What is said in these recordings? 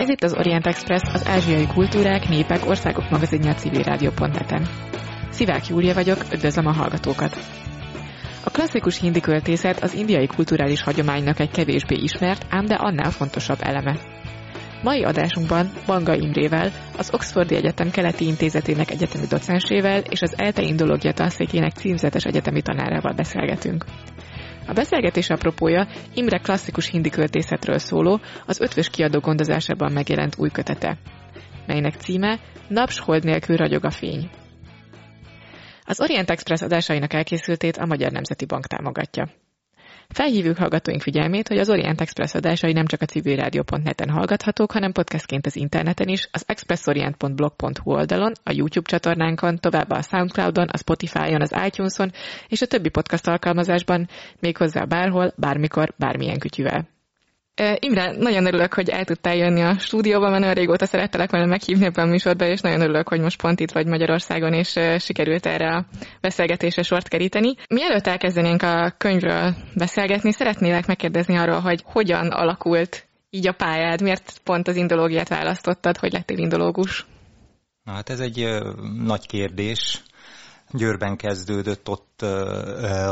Ez itt az Orient Expressz, az ázsiai kultúrák, népek, országok magazinja a civilrádió.net-en. Szivák Júlia vagyok, üdvözlöm a hallgatókat! A klasszikus hindi költészet az indiai kulturális hagyománynak egy kevésbé ismert, ám de annál fontosabb eleme. Mai adásunkban Bangha Imrével, az Oxfordi Egyetem Keleti Intézetének egyetemi docensével és az ELTE Indológia tanszékének címzetes egyetemi tanárával beszélgetünk. A beszélgetés apropója Imre klasszikus hindi költészetről szóló, az Eötvös Kiadó gondozásában megjelent új kötete, melynek címe Naps-hold nélkül ragyog a fény. Az Orient Expressz adásainak elkészültét a Magyar Nemzeti Bank támogatja. Felhívjuk hallgatóink figyelmét, hogy az Orient Expressz adásai nem csak a civilrádió.net-en hallgathatók, hanem podcastként az interneten is, az expressorient.blog.hu oldalon, a YouTube csatornánkon, továbbá a Soundcloudon, a Spotifyon, az iTuneson és a többi podcast alkalmazásban, méghozzá bárhol, bármikor, bármilyen kütyüvel. Imre, nagyon örülök, hogy el tudtál jönni a stúdióba, mert nagyon régóta szerettelek volna meghívni ebben a műsorba, és nagyon örülök, hogy most pont itt vagy Magyarországon, és sikerült erre a beszélgetésre sort keríteni. Mielőtt elkezdenénk a könyvről beszélgetni, szeretnélek megkérdezni arról, hogy hogyan alakult így a pályád, miért pont az indológiát választottad, hogy lettél indológus? Na, hát ez egy nagy kérdés. Győrben kezdődött, ott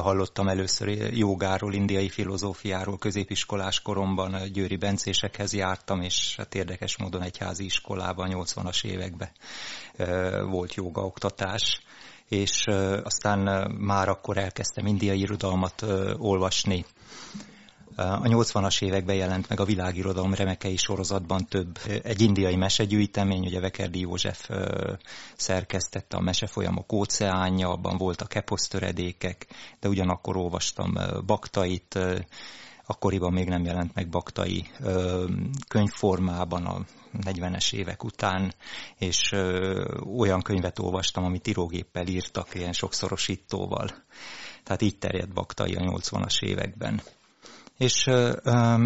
hallottam először jógáról, indiai filozófiáról, középiskolás koromban győri bencésekhez jártam, és hát érdekes módon egyházi iskolában 80-as években volt jógaoktatás, és aztán már akkor elkezdtem indiai irodalmat olvasni. A 80-as években jelent meg a világirodalom remekei sorozatban egy indiai mesegyűjtemény, ugye Vekerdi József szerkesztette a Mesefolyamok óceánja, abban voltak eposztöredékek, de ugyanakkor olvastam Baktait, akkoriban még nem jelent meg Baktai könyvformában a 40-es évek után, és olyan könyvet olvastam, amit írógéppel írtak, ilyen sokszorosítóval. Tehát így terjedt Baktai a 80-as években. És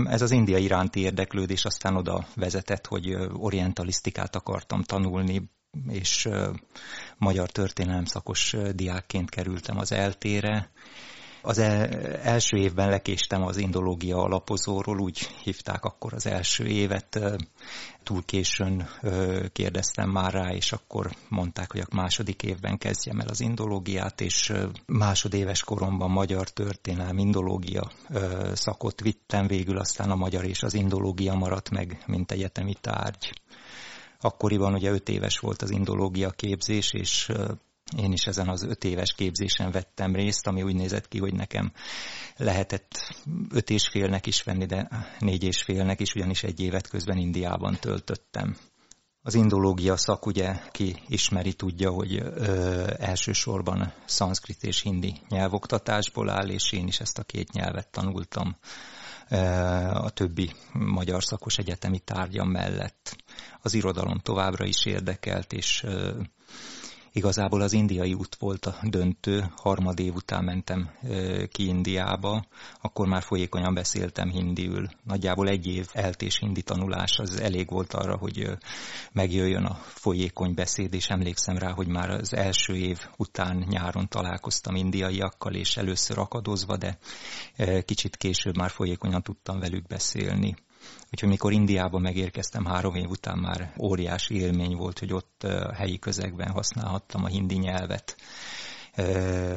ez az India iránti érdeklődés aztán oda vezetett, hogy orientalisztikát akartam tanulni, és magyar történelem szakos diákként kerültem az ELTE-re. Az első évben lekéstem az indológia alapozóról, úgy hívták akkor az első évet, túl későn kérdeztem már rá, és akkor mondták, hogy a második évben kezdjem el az indológiát, és másodéves koromban magyar történelem indológia szakot vittem, végül aztán a magyar és az indológia maradt meg, mint egyetemi tárgy. Akkoriban ugye 5 éves volt az indológia képzés, és én is ezen az 5 éves képzésen vettem részt, ami úgy nézett ki, hogy nekem lehetett 5,5-nek is venni, de 4,5-nek is, ugyanis 1 évet közben Indiában töltöttem. Az indológia szak, ugye, ki ismeri, tudja, hogy elsősorban szanszkrit és hindi nyelvoktatásból áll, és én is ezt a 2 nyelvet tanultam a többi magyar szakos egyetemi tárgyam mellett. Az irodalom továbbra is érdekelt, és igazából az indiai út volt a döntő, 3. év után mentem ki Indiába, akkor már folyékonyan beszéltem hindiül. Nagyjából 1 év eltés hindi tanulás, az elég volt arra, hogy megjöjjön a folyékony beszéd, és emlékszem rá, hogy már az első év után nyáron találkoztam indiaiakkal, és először akadozva, de kicsit később már folyékonyan tudtam velük beszélni. Úgyhogy mikor Indiába megérkeztem 3 év után, már óriási élmény volt, hogy ott a helyi közegben használhattam a hindi nyelvet.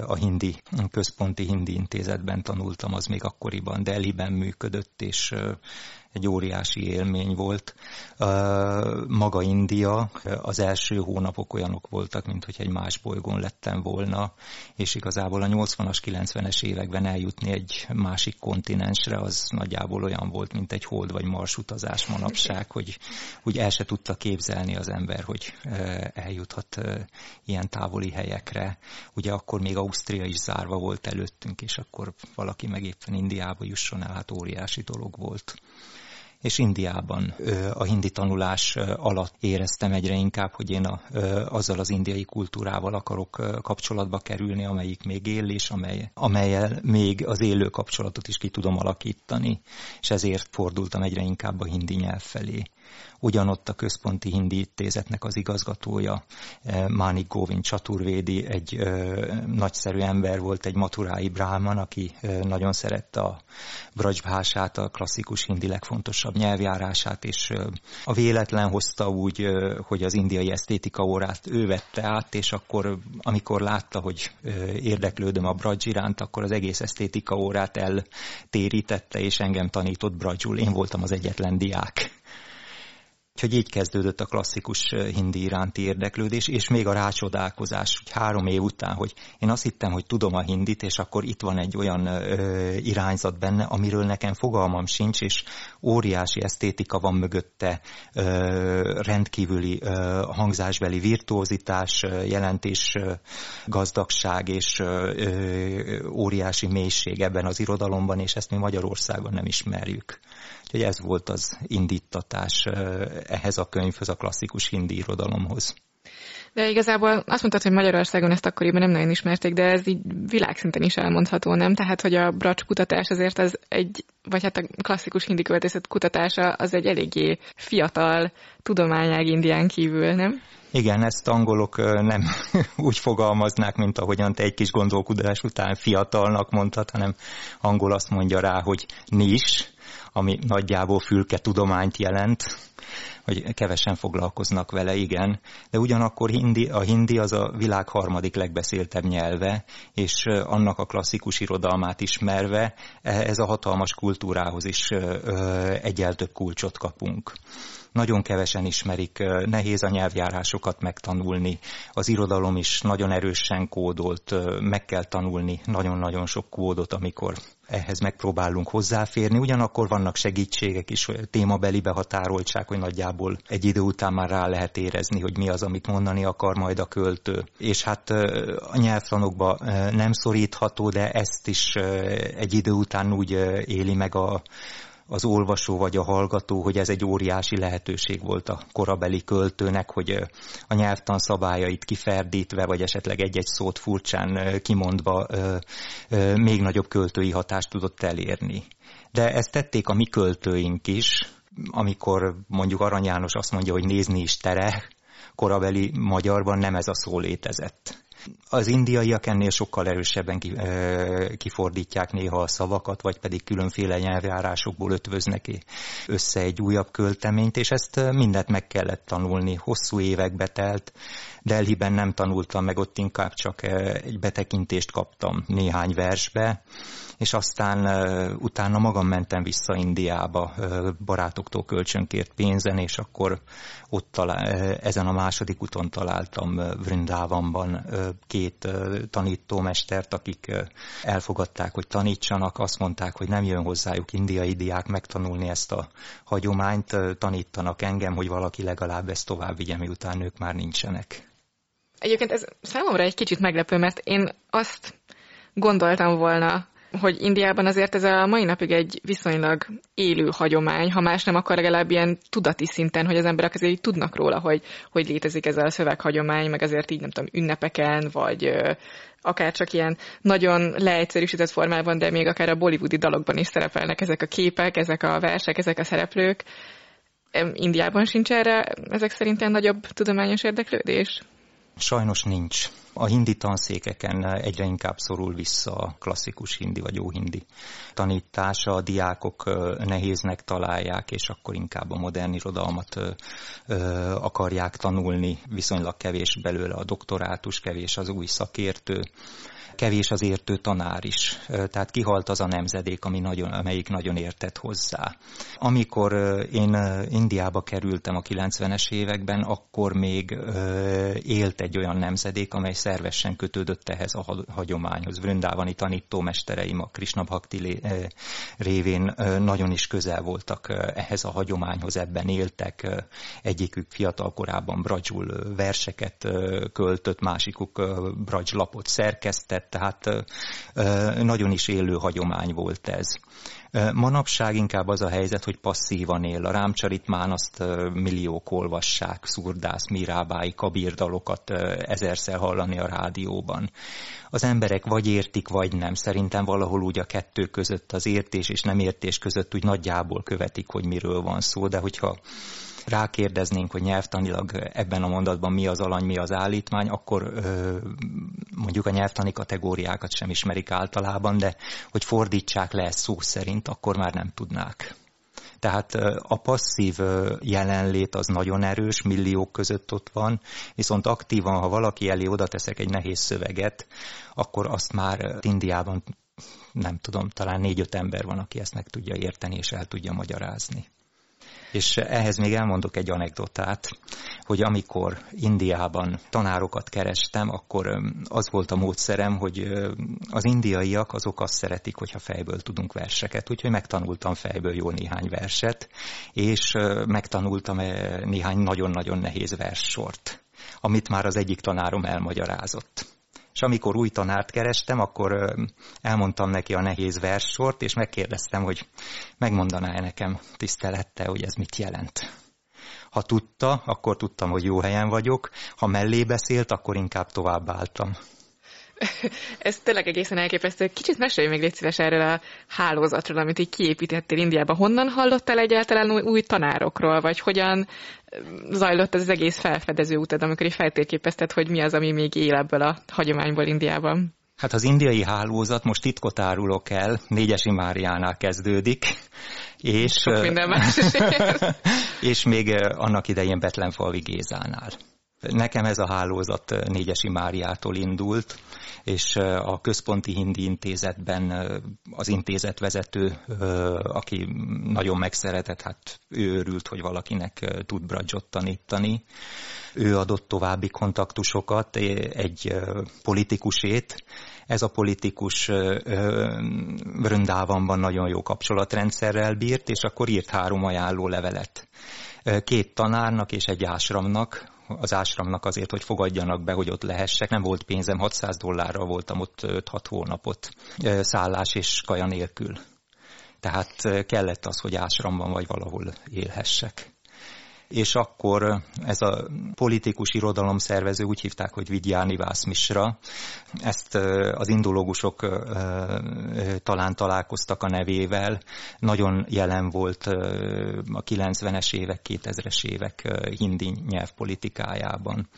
A hindi, központi hindi intézetben tanultam, az még akkoriban Delhiben működött, és egy óriási élmény volt. Maga India, az első hónapok olyanok voltak, mint hogy egy más bolygón lettem volna, és igazából a 80-as, 90-es években eljutni egy másik kontinensre, az nagyjából olyan volt, mint egy hold vagy mars utazás manapság, hogy úgy el se tudta képzelni az ember, hogy eljuthat ilyen távoli helyekre. Ugye akkor még Ausztria is zárva volt előttünk, és akkor valaki meg éppen Indiába jusson el, hát óriási dolog volt. És Indiában a hindi tanulás alatt éreztem egyre inkább, hogy én azzal az indiai kultúrával akarok kapcsolatba kerülni, amelyik még él, és amelyel még az élő kapcsolatot is ki tudom alakítani, és ezért fordultam egyre inkább a hindi nyelv felé. Ugyanott a központi hindi intézetnek az igazgatója, Mánik Góvind Csaturvédi, egy nagyszerű ember volt, egy maturái bráhman, aki nagyon szerette a brajbhását, a klasszikus hindi legfontosabb nyelvjárását, és a véletlen hozta úgy, hogy az indiai esztétika órát ő vette át, és akkor, amikor látta, hogy érdeklődöm a bradzs iránt, akkor az egész esztétika órát eltérítette, és engem tanított bradzsul. Én voltam az egyetlen diák. Úgyhogy így kezdődött a klasszikus hindi iránti érdeklődés, és még a rácsodálkozás, hogy 3 év után, hogy én azt hittem, hogy tudom a hindit, és akkor itt van egy olyan irányzat benne, amiről nekem fogalmam sincs, és óriási esztétika van mögötte, rendkívüli hangzásbeli virtuózitás, jelentés, gazdagság, és óriási mélység ebben az irodalomban, és ezt mi Magyarországon nem ismerjük. Úgyhogy ez volt az indítatás ehhez a könyvhöz, a klasszikus hindi irodalomhoz. De igazából azt mondtad, hogy Magyarországon ezt akkoriban nem nagyon ismerték, de ez így világszinten is elmondható, nem? Tehát, hogy a bracs kutatás azért az egy, vagy hát a klasszikus hindi költészet kutatása az egy eléggé fiatal tudományág Indián kívül, nem? Igen, ezt angolok nem úgy fogalmaznák, mint ahogyan te egy kis gondolkodás után fiatalnak mondtad, hanem angol azt mondja rá, hogy niche, ami nagyjából fülke tudományt jelent, hogy kevesen foglalkoznak vele, igen. De ugyanakkor a hindi az a világ harmadik legbeszéltebb nyelve, és annak a klasszikus irodalmát ismerve, ez a hatalmas kultúrához is egyel több kulcsot kapunk. Nagyon kevesen ismerik, nehéz a nyelvjárásokat megtanulni, az irodalom is nagyon erősen kódolt, meg kell tanulni nagyon-nagyon sok kódot, amikor ehhez megpróbálunk hozzáférni. Ugyanakkor vannak segítségek is, témabeli behatároltság, hogy nagyjából egy idő után már rá lehet érezni, hogy mi az, amit mondani akar majd a költő. És hát a nyelvtanokba nem szorítható, de ezt is egy idő után úgy éli meg az olvasó vagy a hallgató, hogy ez egy óriási lehetőség volt a korabeli költőnek, hogy a nyelvtan szabályait kiferdítve, vagy esetleg egy-egy szót furcsán kimondva még nagyobb költői hatást tudott elérni. De ezt tették a mi költőink is, amikor mondjuk Arany János azt mondja, hogy nézni is tere, korabeli magyarban nem ez a szó létezett. Az indiaiak ennél sokkal erősebben kifordítják néha a szavakat, vagy pedig különféle nyelvjárásokból ötvöznek össze egy újabb költeményt, és ezt mindent meg kellett tanulni. Hosszú évekbe telt, Delhiben nem tanultam meg, ott inkább csak egy betekintést kaptam néhány versbe, és aztán utána magam mentem vissza Indiába, barátoktól kölcsönkért pénzen, és akkor ott ezen a második úton találtam Vrindávanban 2 tanítómestert, akik elfogadták, hogy tanítsanak, azt mondták, hogy nem jön hozzájuk indiai diák megtanulni ezt a hagyományt, tanítanak engem, hogy valaki legalább ezt tovább vigye, miután ők már nincsenek. Egyébként ez számomra egy kicsit meglepő, mert én azt gondoltam volna, hogy Indiában azért ez a mai napig egy viszonylag élő hagyomány, ha más nem, akkor legalább ilyen tudati szinten, hogy az emberek azért így tudnak róla, hogy létezik ez a szöveghagyomány, meg azért így nem tudom, ünnepeken, vagy akár csak ilyen nagyon leegyszerűsített formában, de még akár a bollywoodi dalokban is szerepelnek ezek a képek, ezek a versek, ezek a szereplők. Indiában sincs erre ezek szerint nagyobb tudományos érdeklődés? Sajnos nincs. A hindi tanszékeken egyre inkább szorul vissza a klasszikus hindi vagy óhindi tanítása, a diákok nehéznek találják, és akkor inkább a modern irodalmat akarják tanulni. Viszonylag kevés belőle a doktorátus, kevés az új szakértő, kevés az értő tanár is. Tehát kihalt az a nemzedék, amelyik nagyon értett hozzá. Amikor én Indiába kerültem a 90-es években, akkor még élt egy olyan nemzedék, amely szervesen kötődött ehhez a hagyományhoz. Vrindávani tanítómestereim a Krishnabhakti révén nagyon is közel voltak ehhez a hagyományhoz, ebben éltek. Egyikük fiatal korában bradzsul verseket költött, másikuk bradzslapot szerkesztett, tehát nagyon is élő hagyomány volt ez. Manapság inkább az a helyzet, hogy passzívan él. A Rámcsaritman azt milliók olvassák, Szurdász, Mirabai, Kabírdalokat ezerszer hallani a rádióban. Az emberek vagy értik, vagy nem. Szerintem valahol úgy a kettő között, az értés és nem értés között úgy nagyjából követik, hogy miről van szó, de hogyha rákérdeznénk, hogy nyelvtanilag ebben a mondatban mi az alany, mi az állítmány, akkor mondjuk a nyelvtani kategóriákat sem ismerik általában, de hogy fordítsák le ezt szó szerint, akkor már nem tudnák. Tehát a passzív jelenlét az nagyon erős, milliók között ott van, viszont aktívan, ha valaki elé oda teszek egy nehéz szöveget, akkor azt már Indiában, nem tudom, talán 4-5 ember van, aki ezt meg tudja érteni és el tudja magyarázni. És ehhez még elmondok egy anekdotát, hogy amikor Indiában tanárokat kerestem, akkor az volt a módszerem, hogy az indiaiak azok azt szeretik, hogyha fejből tudunk verseket. Úgyhogy megtanultam fejből jó néhány verset, és megtanultam néhány nagyon-nagyon nehéz verssort, amit már az egyik tanárom elmagyarázott. És amikor új tanárt kerestem, akkor elmondtam neki a nehéz verssort, és megkérdeztem, hogy megmondaná-e nekem tisztelettel, hogy ez mit jelent. Ha tudta, akkor tudtam, hogy jó helyen vagyok, ha mellé beszélt, akkor inkább továbbálltam. Ez tényleg egészen elképesztő. Kicsit mesélj még légy szíves erről a hálózatról, amit így kiépítettél Indiában. Honnan hallottál egyáltalán új tanárokról, vagy hogyan zajlott ez az egész felfedező utad, amikor így feltérképezted, hogy mi az, ami még él ebből a hagyományból Indiában? Hát az indiai hálózat, most titkot árulok el, Négyesi Máriánál kezdődik, és minden más. És még annak idején Betlenfalvi Gézánál. Nekem ez a hálózat Négyesi Máriától indult, és a Központi Hindi Intézetben az intézetvezető, aki nagyon megszeretett, hát ő örült, hogy valakinek tud bradzsot tanítani. Ő adott további kontaktusokat, egy politikusét. Ez a politikus Vrindávanban nagyon jó kapcsolatrendszerrel bírt, és akkor írt 3 ajánló levelet. 2 tanárnak és egy ásramnak. Az ásramnak azért, hogy fogadjanak be, hogy ott lehessek. Nem volt pénzem, $600 voltam ott 5-6 hónapot, szállás és kaja nélkül. Tehát kellett az, hogy ásramban vagy valahol élhessek. És akkor ez a politikus irodalomszervező, úgy hívták, hogy Vigyáni Vászmisra, ezt az indológusok talán találkoztak a nevével, nagyon jelen volt a 90-es évek, 2000-es évek hindi nyelvpolitikájában.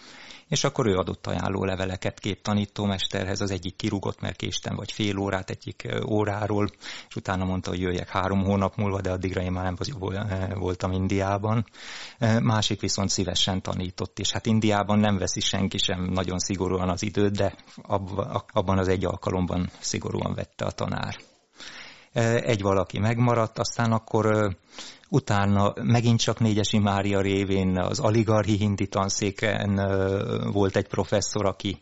És akkor ő adott ajánló leveleket 2 tanítómesterhez, az egyik kirúgott, mert késtem vagy fél órát egyik óráról, és utána mondta, hogy jöjjek 3 hónap múlva, de addigra én már nem voltam Indiában. Másik viszont szívesen tanított, és hát Indiában nem veszi senki sem nagyon szigorúan az időt, de abban az egy alkalomban szigorúan vette a tanár. Egy valaki megmaradt, aztán akkor utána megint csak Négyesi Mária révén az Aligarhi Hindi Tanszéken volt egy professzor, aki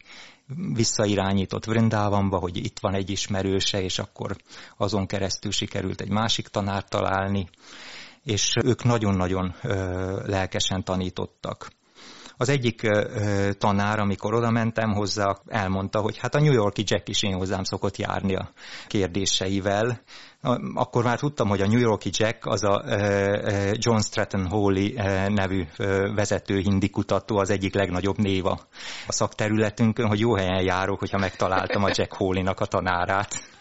visszairányított Vrindávanba, hogy itt van egy ismerőse, és akkor azon keresztül sikerült egy másik tanárt találni, és ők nagyon-nagyon lelkesen tanítottak. Az egyik tanár, amikor oda mentem hozzá, elmondta, hogy hát a New York-i Jack is én hozzám szokott járni a kérdéseivel. Akkor már tudtam, hogy a New York-i Jack az a John Stratton Hawley nevű vezető hindi kutató, az egyik legnagyobb néva a szakterületünkön, hogy jó helyen járok, hogyha megtaláltam a Jack Hawley-nak a tanárát.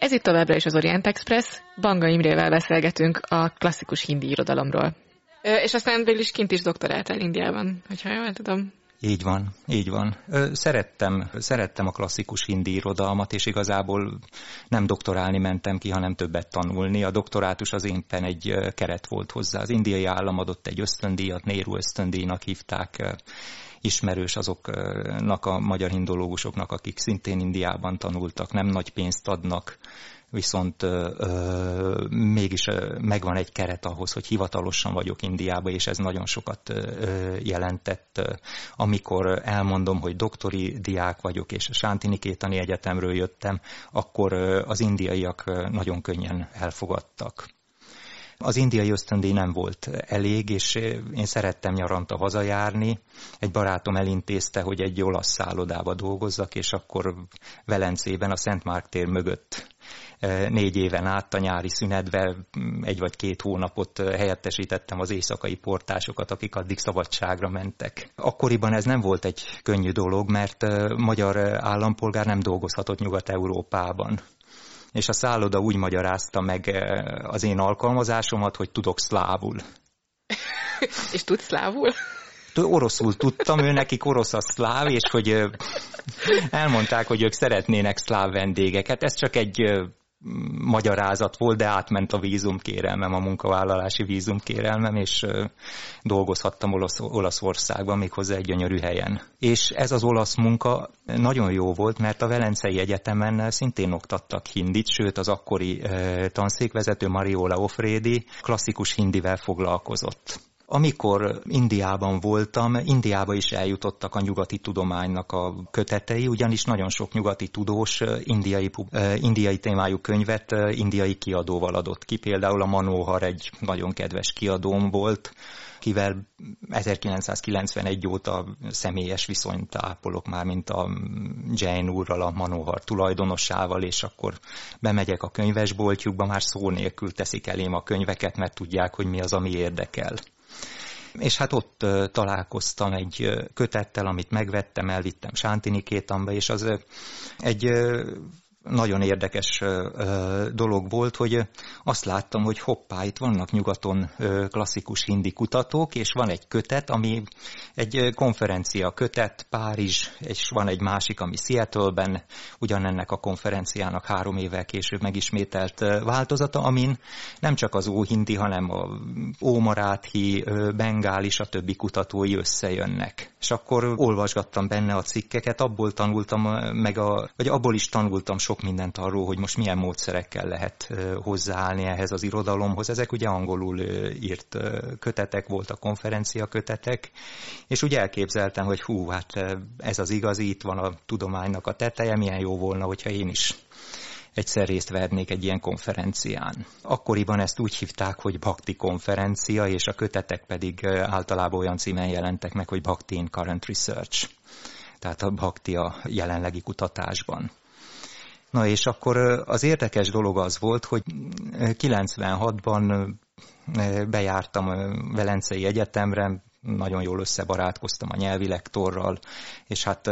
Ez itt továbbra is az Orient Expressz, Bangha Imrével beszélgetünk a klasszikus hindi irodalomról. És aztán végül is kint is doktoráltál Indiában, hogyha jól tudom. Így van, így van. Szerettem a klasszikus hindi irodalmat, és igazából nem doktorálni mentem ki, hanem többet tanulni. A doktorátus az éppen egy keret volt hozzá. Az indiai állam adott egy ösztöndíjat, Nehru ösztöndíjnak hívták, ismerős azoknak a magyar hindológusoknak, akik szintén Indiában tanultak, nem nagy pénzt adnak, viszont mégis megvan egy keret ahhoz, hogy hivatalosan vagyok Indiában, és ez nagyon sokat jelentett. Amikor elmondom, hogy doktori diák vagyok, és a Sánti-Nikétani Egyetemről jöttem, akkor az indiaiak nagyon könnyen elfogadtak. Az indiai ösztöndíj nem volt elég, és én szerettem nyaranta hazajárni. Egy barátom elintézte, hogy egy olasz szállodába dolgozzak, és akkor Velencében, a Szent Márk tér mögött 4 éven át a nyári szünetben 1 vagy 2 hónapot helyettesítettem az éjszakai portásokat, akik addig szabadságra mentek. Akkoriban ez nem volt egy könnyű dolog, mert magyar állampolgár nem dolgozhatott Nyugat-Európában. És a szálloda úgy magyarázta meg az én alkalmazásomat, hogy tudok szlávul. És tudsz szlávul? Oroszul tudtam, ő nekik orosz a szláv, és hogy elmondták, hogy ők szeretnének szláv vendégeket. Ez csak egy magyarázat volt, de átment a vízumkérelmem, a munkavállalási vízumkérelmem, és dolgozhattam Olaszországban, méghozzá egy gyönyörű helyen. És ez az olasz munka nagyon jó volt, mert a Velencei Egyetemen szintén oktattak hindit, sőt az akkori tanszékvezető Mariola Offredi klasszikus hindivel foglalkozott. Amikor Indiában voltam, Indiába is eljutottak a nyugati tudománynak a kötetei, ugyanis nagyon sok nyugati tudós indiai témájú könyvet indiai kiadóval adott ki. Például a Manóhar egy nagyon kedves kiadóm volt, kivel 1991 óta személyes viszonyt ápolok már, mint a Jain úrral, a Manóhar tulajdonossával, és akkor bemegyek a könyvesboltjukba, már szó nélkül teszik elém a könyveket, mert tudják, hogy mi az, ami érdekel. És hát ott találkoztam egy kötettel, amit megvettem, elvittem Sánti-Nikétanba, és az egy nagyon érdekes dolog volt, hogy azt láttam, hogy hoppá, itt vannak nyugaton klasszikus hindi kutatók, és van egy kötet, ami egy konferencia kötet, Párizs, és van egy másik, ami Seattle-ben, ugyanennek a konferenciának 3 évvel később megismételt változata, amin nem csak az óhindi, hanem a ómaráthi, bengáli, stb. Kutatói összejönnek. És akkor olvasgattam benne a cikkeket, abból tanultam, vagy abból is tanultam sok mindent arról, hogy most milyen módszerekkel lehet hozzáállni ehhez az irodalomhoz. Ezek ugye angolul írt kötetek voltak, konferencia kötetek, és úgy elképzeltem, hogy hú, hát ez az igazi, itt van a tudománynak a teteje, milyen jó volna, hogyha én is egyszer részt vehetnék egy ilyen konferencián. Akkoriban ezt úgy hívták, hogy Bhakti konferencia, és a kötetek pedig általában olyan címen jelentek meg, hogy Bhakti in Current Research, tehát a Bhakti a jelenlegi kutatásban. Na és akkor az érdekes dolog az volt, hogy 96-ban bejártam Velencei Egyetemre, nagyon jól összebarátkoztam a nyelvi lektorral, és hát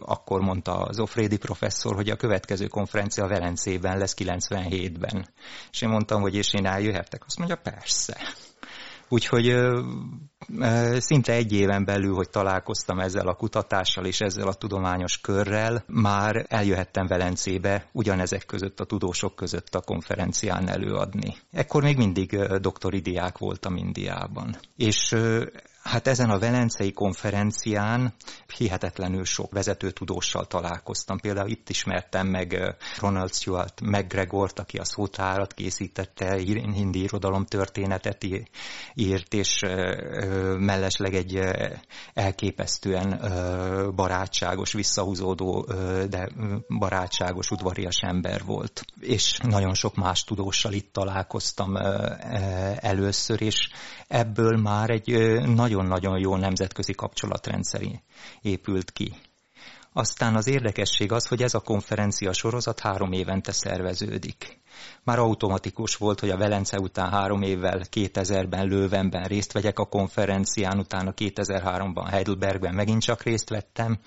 akkor mondta az Offredi professzor, hogy a következő konferencia Velencében lesz 97-ben. És én mondtam, hogy és én eljöhetek? Azt mondja, persze. Úgyhogy szinte 1 éven belül, hogy találkoztam ezzel a kutatással és ezzel a tudományos körrel, már eljöhettem Velencébe ugyanezek között, a tudósok között a konferencián előadni. Ekkor még mindig doktori diák voltam Indiában. És hát ezen a velencei konferencián hihetetlenül sok vezető tudóssal találkoztam. Például itt ismertem meg Ronald Stewart McGregort, aki a szótárat készítette, hindi irodalom történetet írt, és mellesleg egy elképesztően barátságos, visszahúzódó, de barátságos, udvarias ember volt. És nagyon sok más tudóssal itt találkoztam először, és ebből már egy nagyon-nagyon jó nemzetközi kapcsolatrendszeri épült ki. Aztán az érdekesség az, hogy ez a konferencia sorozat 3 évente szerveződik. Már automatikus volt, hogy a Velence után 3 évvel 2000-ben Lővenben részt vegyek a konferencián, utána 2003-ban Heidelbergben megint csak részt vettem.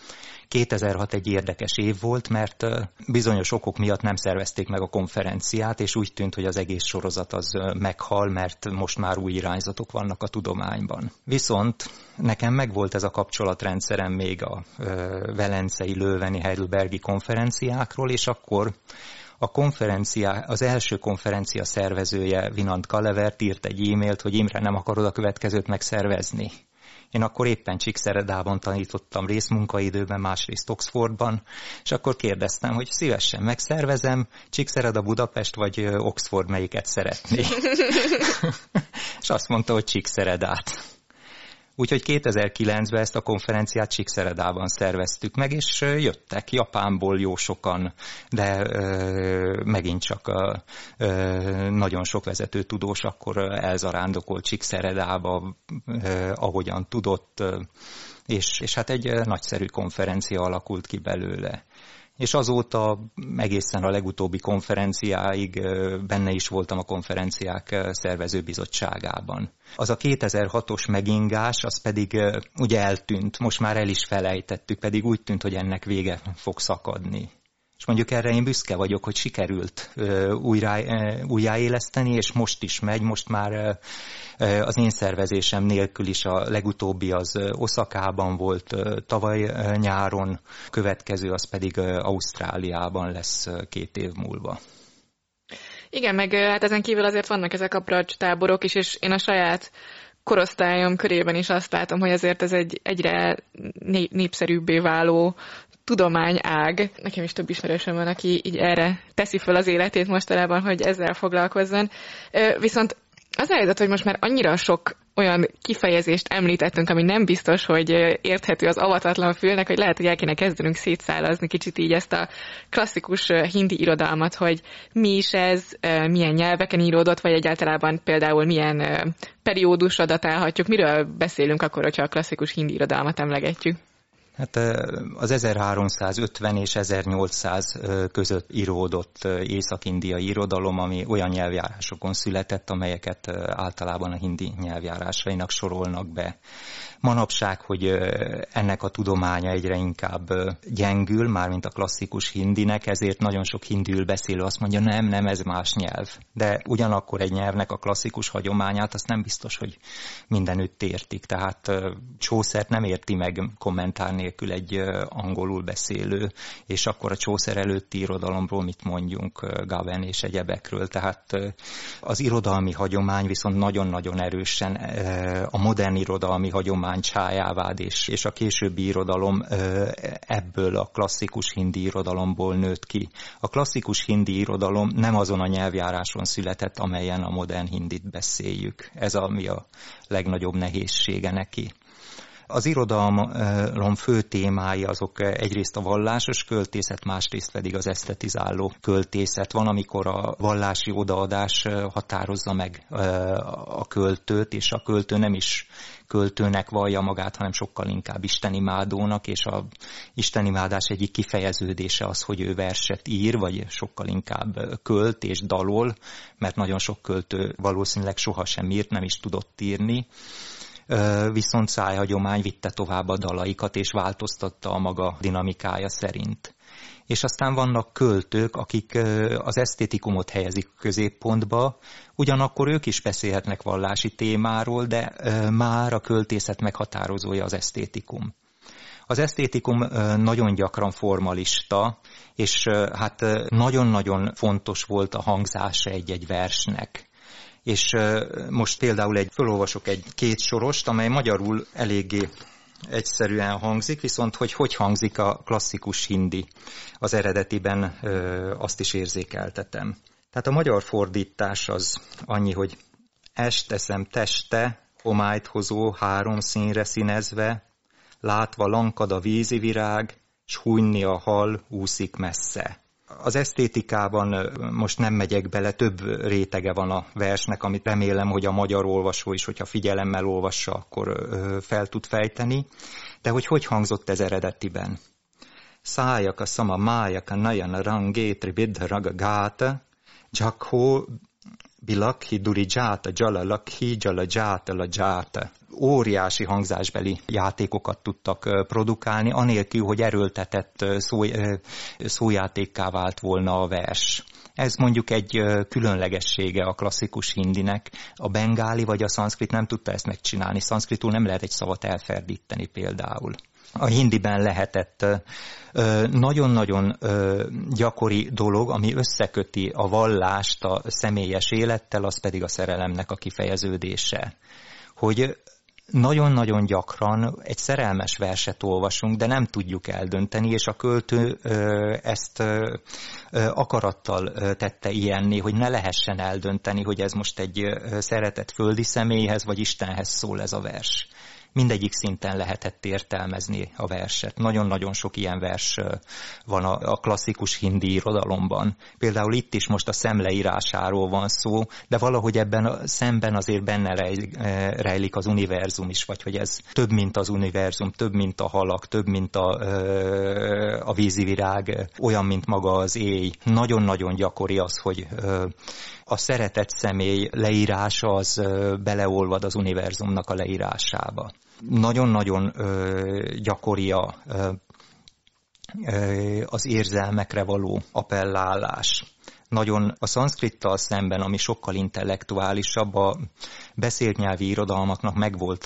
2006 egy érdekes év volt, mert bizonyos okok miatt nem szervezték meg a konferenciát, és úgy tűnt, hogy az egész sorozat az meghal, mert most már új irányzatok vannak a tudományban. Viszont nekem megvolt ez a kapcsolatrendszerem még a velencei, lőveni, heidelbergi konferenciákról, és akkor a konferencia, az első konferencia szervezője, Vinant Kalevert írt egy e-mailt, hogy Imre, nem akarod a következőt megszervezni. Én akkor éppen Csíkszeredában tanítottam részmunkaidőben, másrészt Oxfordban, és akkor kérdeztem, hogy szívesen megszervezem, Csíkszereda, Budapest vagy Oxford, melyiket szeretné. És azt mondta, hogy Csíkszeredát. Úgyhogy 2009-ben ezt a konferenciát Csíkszeredában szerveztük meg, és jöttek Japánból jó sokan, de megint csak nagyon sok vezető tudós akkor elzarándokolt Csíkszeredába, ahogyan tudott, és hát egy nagyszerű konferencia alakult ki belőle. És azóta egészen a legutóbbi konferenciáig benne is voltam a konferenciák szervezőbizottságában. Az a 2006-os megingás, az pedig ugye eltűnt, most már el is felejtettük, pedig úgy tűnt, hogy ennek vége fog szakadni. És mondjuk erre én büszke vagyok, hogy sikerült újjáéleszteni, és most is megy, most már az én szervezésem nélkül is a legutóbbi az Oszakában volt tavaly nyáron, következő az pedig Ausztráliában lesz 2 év múlva. Igen, meg hát ezen kívül azért vannak ezek a bracs táborok is, és én a saját korosztályom körében is azt látom, hogy azért ez egy egyre népszerűbbé váló tudományág. Nekem is több ismerősöm van, aki így erre teszi fel az életét mostanában, hogy ezzel foglalkozzon. Viszont az a helyzet, hogy most már annyira sok olyan kifejezést említettünk, ami nem biztos, hogy érthető az avatatlan fülnek, hogy lehet, hogy el kéne kezdenünk szétszálazni kicsit így ezt a klasszikus hindi irodalmat, hogy mi is ez, milyen nyelveken íródott, vagy egyáltalában például milyen periódusra datálhatjuk, miről beszélünk akkor, hogyha a klasszikus hindi irodalmat emlegetjük. Hát az 1350 és 1800 között íródott észak-indiai irodalom, ami olyan nyelvjárásokon született, amelyeket általában a hindi nyelvjárásainak sorolnak be. Manapság, hogy ennek a tudománya egyre inkább gyengül, mármint a klasszikus hindinek, ezért nagyon sok hindül beszélő azt mondja, nem, ez más nyelv. De ugyanakkor egy nyelvnek a klasszikus hagyományát azt nem biztos, hogy mindenütt értik. Tehát Chaucert nem érti meg kommentár nélkül egy angolul beszélő, és akkor a Chaucer előtti irodalomról mit mondjunk, Gawain és egyebekről. Tehát az irodalmi hagyomány viszont nagyon-nagyon erősen a modern irodalmi hagyomány csájávád, és a későbbi irodalom ebből a klasszikus hindi irodalomból nőtt ki. A klasszikus hindi irodalom nem azon a nyelvjáráson született, amelyen a modern hindit beszéljük. Ez ami a legnagyobb nehézsége neki. Az irodalom fő témái azok egyrészt a vallásos költészet, másrészt pedig az esztetizáló költészet. Van, amikor a vallási odaadás határozza meg a költőt, és a költő nem is költőnek vallja magát, hanem sokkal inkább istenimádónak, és az istenimádás egyik kifejeződése az, hogy ő verset ír, vagy sokkal inkább költ és dalol, mert nagyon sok költő valószínűleg sohasem írt, nem is tudott írni. Viszont szájhagyomány vitte tovább a dalaikat, és változtatta a maga dinamikája szerint. És aztán vannak költők, akik az esztétikumot helyezik középpontba, ugyanakkor ők is beszélhetnek vallási témáról, de már a költészet meghatározója az esztétikum. Az esztétikum nagyon gyakran formalista, és hát nagyon-nagyon fontos volt a hangzása egy-egy versnek. És most például felolvasok két sorost, amely magyarul eléggé egyszerűen hangzik, viszont hogy hangzik a klasszikus hindi, az eredetiben azt is érzékeltetem. Tehát a magyar fordítás az annyi, hogy est eszem teste, homályt hozó, 3 színre színezve, látva lankad a vízivirág, s hunyni a hal úszik messze. Az esztétikában most nem megyek bele, több rétege van a versnek, amit remélem, hogy a magyar olvasó is, hogyha figyelemmel olvassa, akkor fel tud fejteni. De hogy hangzott ez eredetiben? Szájaka, szama, májaka, najana, rangétri, bidharaga, gáta, Jakho Bilakhi Durijáta Jalalakhi Jalajáta Lajáta. Óriási hangzásbeli játékokat tudtak produkálni, anélkül, hogy erőltetett szójátékká vált volna a vers. Ez mondjuk egy különlegessége a klasszikus hindinek. A bengáli vagy a szanszkrit nem tudta ezt megcsinálni. Szanszkritul nem lehet egy szavat elferdíteni például. A hindiben lehetett nagyon-nagyon gyakori dolog, ami összeköti a vallást a személyes élettel, az pedig a szerelemnek a kifejeződése. Hogy nagyon-nagyon gyakran egy szerelmes verset olvasunk, de nem tudjuk eldönteni, és a költő ezt akarattal tette ilyenné, hogy ne lehessen eldönteni, hogy ez most egy szeretett földi személyhez, vagy Istenhez szól ez a vers. Mindegyik szinten lehetett értelmezni a verset. Nagyon-nagyon sok ilyen vers van a klasszikus hindi irodalomban. Például itt is most a szemleírásáról van szó, de valahogy ebben a szemben azért benne rejlik az univerzum is, vagy hogy ez több, mint az univerzum, több, mint a halak, több, mint a vízivirág, olyan, mint maga az éj. Nagyon-nagyon gyakori az, hogy a szeretett személy leírása az beleolvad az univerzumnak a leírásába. Nagyon-nagyon gyakori az érzelmekre való appellálás. Nagyon a szanszkrittal szemben, ami sokkal intellektuálisabb, a beszélt nyelvi irodalmaknak megvolt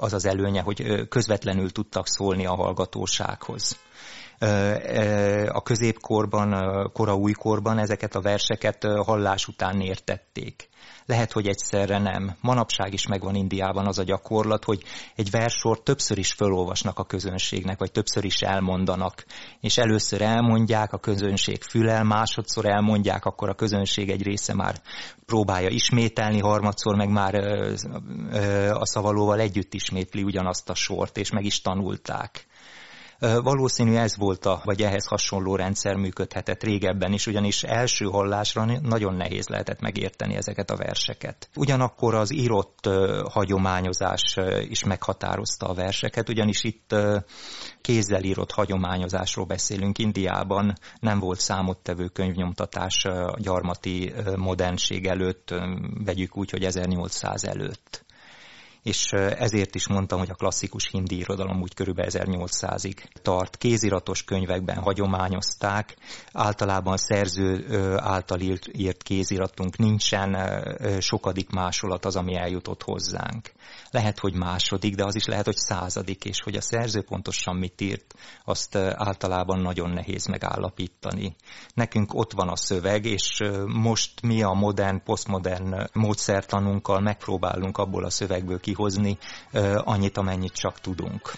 az az előnye, hogy közvetlenül tudtak szólni a hallgatósághoz. A középkorban, koraújkorban ezeket a verseket hallás után értették. Lehet, hogy egyszerre nem. Manapság is megvan Indiában az a gyakorlat, hogy egy verssort többször is fölolvasnak a közönségnek, vagy többször is elmondanak. És először elmondják, a közönség fülel, másodszor elmondják, akkor a közönség egy része már próbálja ismételni, harmadszor meg már a szavalóval együtt ismétli ugyanazt a sort, és meg is tanulták. Valószínű ez volt vagy ehhez hasonló rendszer működhetett régebben is, ugyanis első hallásra nagyon nehéz lehetett megérteni ezeket a verseket. Ugyanakkor az írott hagyományozás is meghatározta a verseket, ugyanis itt kézzel írott hagyományozásról beszélünk. Indiában nem volt számottevő könyvnyomtatás a gyarmati modernség előtt, vegyük úgy, hogy 1800 előtt. És ezért is mondtam, hogy a klasszikus hindi irodalom úgy körülbelül 1800-ig tart. Kéziratos könyvekben hagyományozták, általában szerző által írt kéziratunk nincsen, sokadik másolat az, ami eljutott hozzánk. Lehet, hogy második, de az is lehet, hogy századik, és hogy a szerző pontosan mit írt, azt általában nagyon nehéz megállapítani. Nekünk ott van a szöveg, és most mi a modern, posztmodern módszertanunkkal megpróbálunk abból a szövegből kihozni annyit, amennyit csak tudunk.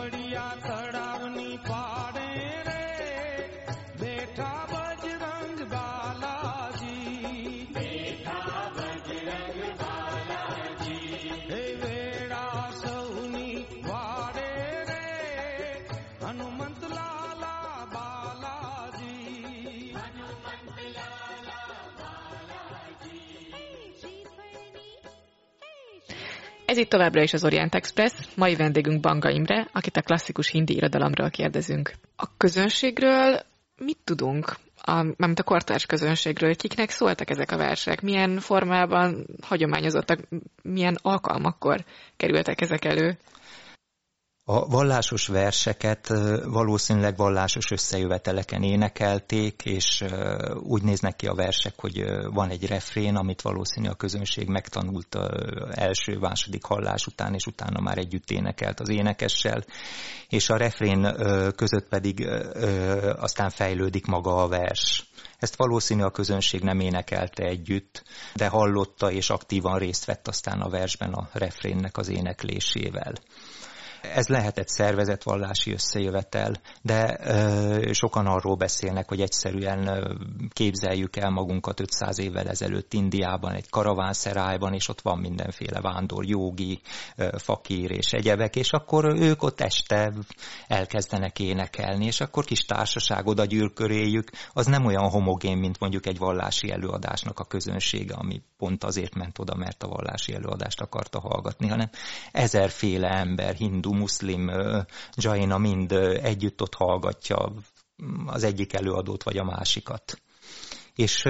पड़िया तड़ावनी पाड़े रे बेठा Ez itt továbbra is az Orient Expressz, mai vendégünk Bangha Imre, akit a klasszikus hindi irodalomról kérdezünk. A közönségről mit tudunk? Mármint a kortárs közönségről, kiknek szóltak ezek a versek? Milyen formában hagyományozottak, milyen alkalmakkor kerültek ezek elő? A vallásos verseket valószínűleg vallásos összejöveteleken énekelték, és úgy néznek ki a versek, hogy van egy refrén, amit valószínű a közönség megtanult első-második hallás után, és utána már együtt énekelt az énekessel, és a refrén között pedig aztán fejlődik maga a vers. Ezt valószínű a közönség nem énekelte együtt, de hallotta és aktívan részt vett aztán a versben a refrénnek az éneklésével. Ez lehet egy szervezett vallási összejövetel, de sokan arról beszélnek, hogy egyszerűen képzeljük el magunkat 500 évvel ezelőtt Indiában, egy karavánszerájban, és ott van mindenféle vándor, jógi, fakír és egyebek, és akkor ők ott este elkezdenek énekelni, és akkor kis társaság oda gyűl köréjük, az nem olyan homogén, mint mondjuk egy vallási előadásnak a közönsége, ami pont azért ment oda, mert a vallási előadást akarta hallgatni, hanem ezerféle ember, hindu, muszlim, dzsaina mind együtt ott hallgatja az egyik előadót vagy a másikat. És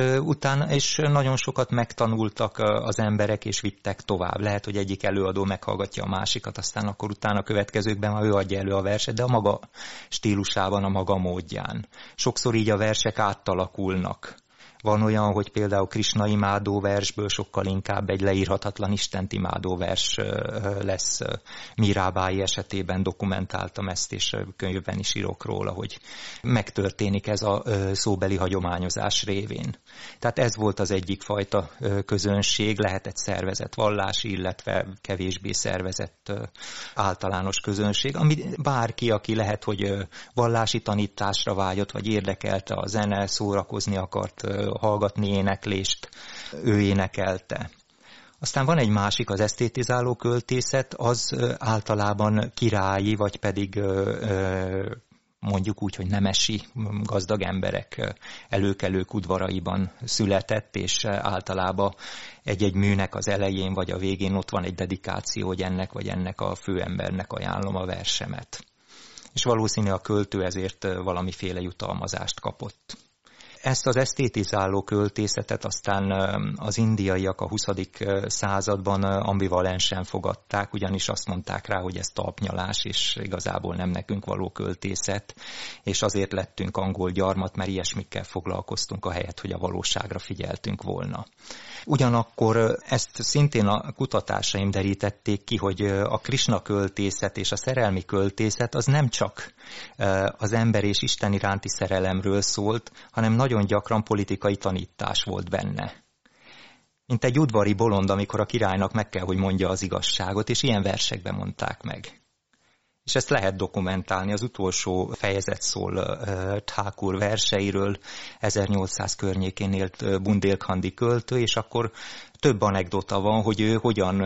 nagyon sokat megtanultak az emberek, és vittek tovább. Lehet, hogy egyik előadó meghallgatja a másikat, aztán akkor utána a következőkben már ő adja elő a verset, de a maga stílusában, a maga módján. Sokszor így a versek átalakulnak. Van olyan, hogy például Krishna imádó versből sokkal inkább egy leírhatatlan Istent imádó vers lesz. Mirabai esetében dokumentáltam ezt, és könyvben is írok róla, hogy megtörténik ez a szóbeli hagyományozás révén. Tehát ez volt az egyik fajta közönség, lehetett szervezett vallási, illetve kevésbé szervezett általános közönség, ami bárki, aki lehet, hogy vallási tanításra vágyott, vagy érdekelte a zene, szórakozni akart, hallgatni éneklést, ő énekelte. Aztán van egy másik, az esztétizáló költészet, az általában királyi, vagy pedig mondjuk úgy, hogy nemesi gazdag emberek előkelők udvaraiban született, és általában egy-egy műnek az elején vagy a végén ott van egy dedikáció, hogy ennek vagy ennek a főembernek ajánlom a versemet. És valószínű a költő ezért valamiféle jutalmazást kapott. Ezt az esztétizáló költészetet aztán az indiaiak a 20. században ambivalensen fogadták, ugyanis azt mondták rá, hogy ez talpnyalás, és igazából nem nekünk való költészet, és azért lettünk angol gyarmat, mert ilyesmikkel foglalkoztunk ahelyett, hogy a valóságra figyeltünk volna. Ugyanakkor ezt szintén a kutatásaim derítették ki, hogy a Krishna költészet és a szerelmi költészet az nem csak az ember és Isten iránti szerelemről szólt, hanem nagyon gyakran politikai tanítás volt benne. Mint egy udvari bolond, amikor a királynak meg kell, hogy mondja az igazságot, és ilyen versekben mondták meg. És ezt lehet dokumentálni, az utolsó fejezet szól Thakur verseiről, 1800 környékén élt Bundelkhandi költő, és akkor több anekdota van, hogy ő hogyan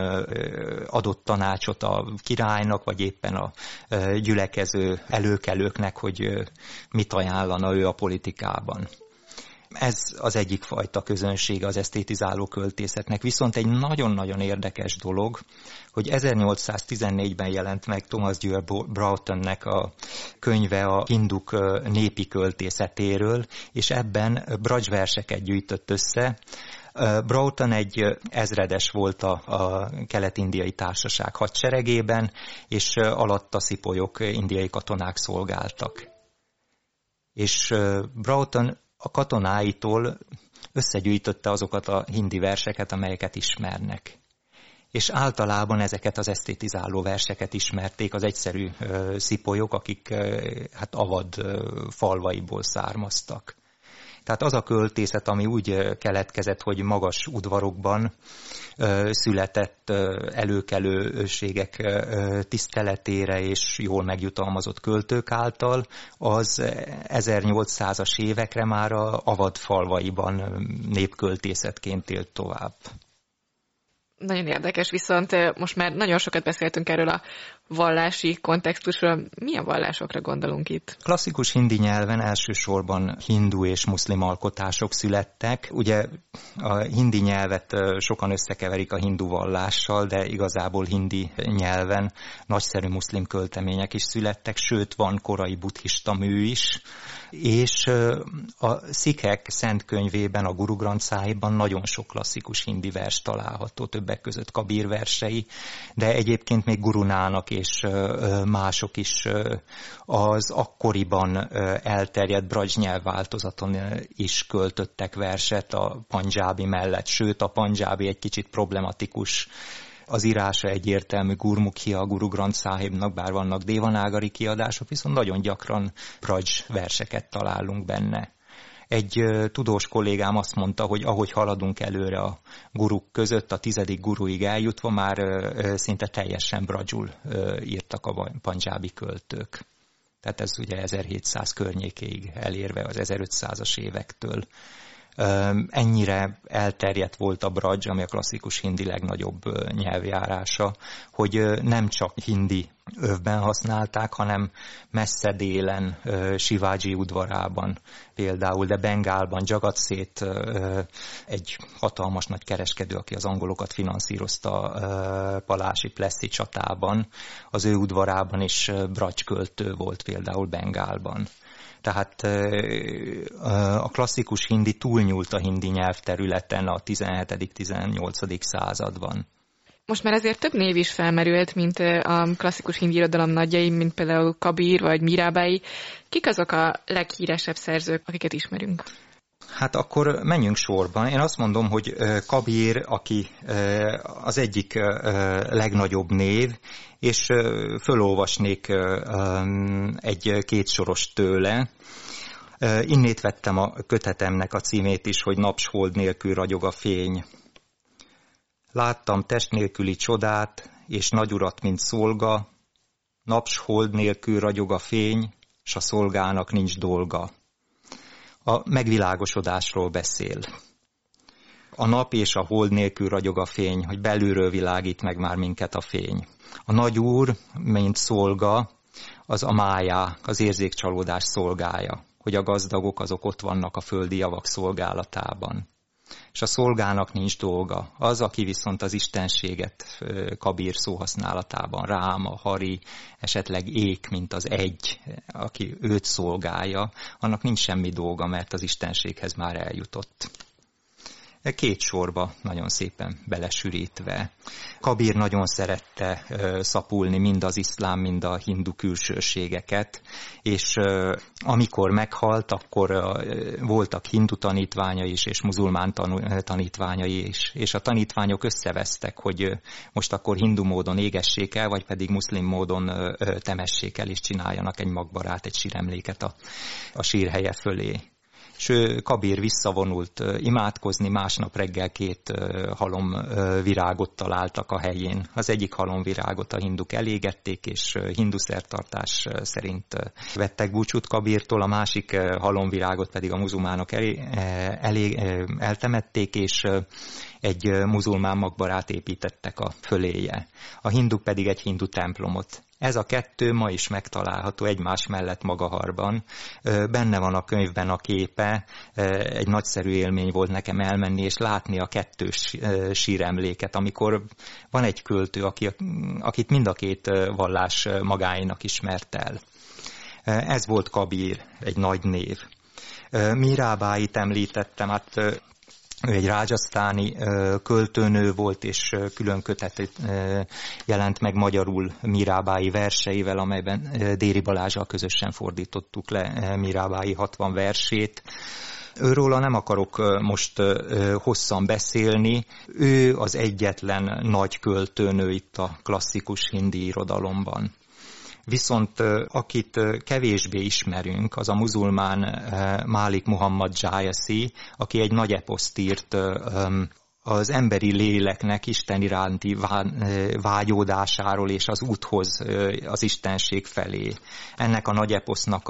adott tanácsot a királynak, vagy éppen a gyülekező előkelőknek, hogy mit ajánlana ő a politikában. Ez az egyik fajta közönsége az esztétizáló költészetnek. Viszont egy nagyon-nagyon érdekes dolog, hogy 1814-ben jelent meg Thomas Dewar Broughtonnek a könyve a hinduk népi költészetéről, és ebben bracsverseket gyűjtött össze. Broughton egy ezredes volt a kelet-indiai társaság hadseregében, és alatta szipolyok, indiai katonák szolgáltak. És Broughton a katonáitól összegyűjtötte azokat a hindi verseket, amelyeket ismernek. És általában ezeket az esztétizáló verseket ismerték az egyszerű szipolyok, akik avad falvaiból származtak. Tehát az a költészet, ami úgy keletkezett, hogy magas udvarokban született előkelőségek tiszteletére és jól megjutalmazott költők által, az 1800-as évekre már a avad falvaiban népköltészetként élt tovább. nagyon érdekes, viszont most már nagyon sokat beszéltünk erről a vallási kontextusról. Milyen vallásokra gondolunk itt? Klasszikus hindi nyelven elsősorban hindu és muszlim alkotások születtek. Ugye a hindi nyelvet sokan összekeverik a hindu vallással, de igazából hindi nyelven nagyszerű muszlim költemények is születtek, sőt van korai buddhista mű is, és a szikhek szent könyvében, a Guru Granth Sahibban nagyon sok klasszikus hindi vers található, többek között Kabír versei, de egyébként még Guru Nának és mások is az akkoriban elterjedt braj nyelvváltozaton is költöttek verset a pandzsábi mellett, sőt a pandzsábi egy kicsit problematikus, az írása egyértelmű Gurmukhi a Guru Granth Sahibnak, bár vannak dévanágari kiadások, viszont nagyon gyakran braj verseket találunk benne. Egy tudós kollégám azt mondta, hogy ahogy haladunk előre a guruk között, a 10. guruig eljutva már szinte teljesen brajul írtak a pandzsábi költők. Tehát ez ugye 1700 környékéig elérve az 1500-as évektől. Ennyire elterjedt volt a braj, ami a klasszikus hindi legnagyobb nyelvjárása, hogy nem csak hindi övben használták, hanem messze délen, Shivaji udvarában például, de Bengálban Jagat Seth, egy hatalmas nagy kereskedő, aki az angolokat finanszírozta a Palási Plessy csatában, az ő udvarában is braj költő volt például Bengálban. Tehát a klasszikus hindi túlnyúlt a hindi nyelvterületen a 17.-18. században. Most már azért több név is felmerült, mint a klasszikus hindi irodalom nagyjai, mint például Kabír vagy Mirabai. Kik azok a leghíresebb szerzők, akiket ismerünk? Hát akkor menjünk sorban. Én azt mondom, hogy Kabír, aki az egyik legnagyobb név, és fölolvasnék egy-két soros tőle. Innét vettem a kötetemnek a címét is, hogy Napshold nélkül ragyog a fény. Láttam test nélküli csodát, és nagyurat, mint szolga. Napshold nélkül ragyog a fény, s a szolgának nincs dolga. A megvilágosodásról beszél. A nap és a hold nélkül ragyog a fény, hogy belülről világít meg már minket a fény. A nagyúr, mint szolga, az a májá, az érzékcsalódás szolgája, hogy a gazdagok azok ott vannak a földi javak szolgálatában. És a szolgának nincs dolga. Az, aki viszont az istenséget Kabír szóhasználatában, Ráma, Hari, esetleg Ék, mint az egy, aki őt szolgálja, annak nincs semmi dolga, mert az istenséghez már eljutott. Két sorba nagyon szépen belesűrítve. Kabír nagyon szerette szapulni mind az iszlám, mind a hindu külsőségeket, és amikor meghalt, akkor voltak hindu tanítványai is, és muzulmán tanítványai is, és a tanítványok összevesztek, hogy most akkor hindu módon égessék el, vagy pedig muszlim módon temessék el, és csináljanak egy magbarát, egy síremléket a sírhelye fölé. És Kabír visszavonult imádkozni, másnap reggel 2 halom virágot találtak a helyén. Az egyik halom virágot a hinduk elégették, és hindu szertartás szerint vettek búcsút Kabírtól, a másik halom virágot pedig a muzulmánok eltemették, és egy muzulmán magbarát építettek a föléje. A hinduk pedig egy hindu templomot. Ez a 2 ma is megtalálható egymás mellett Magaharban. Benne van a könyvben a képe, egy nagyszerű élmény volt nekem elmenni és látni a 2 síremléket, amikor van egy költő, akit mind a 2 vallás magáinak ismert el. Ez volt Kabír, egy nagy név. Mirabáit említettem, hát ő egy rádzsasztáni költőnő volt, és külön kötetet jelent meg magyarul Mirabai verseivel, amelyben Déri Balázssal közösen fordítottuk le Mirabai 60 versét. Őróla nem akarok most hosszan beszélni. Ő az egyetlen nagy költőnő itt a klasszikus hindi irodalomban. Viszont akit kevésbé ismerünk, az a muzulmán Málik Muhammad Jayasi, aki egy nagy eposzt írt az emberi léleknek Isten iránti vágyódásáról és az úthoz, az istenség felé. Ennek a nagy eposznak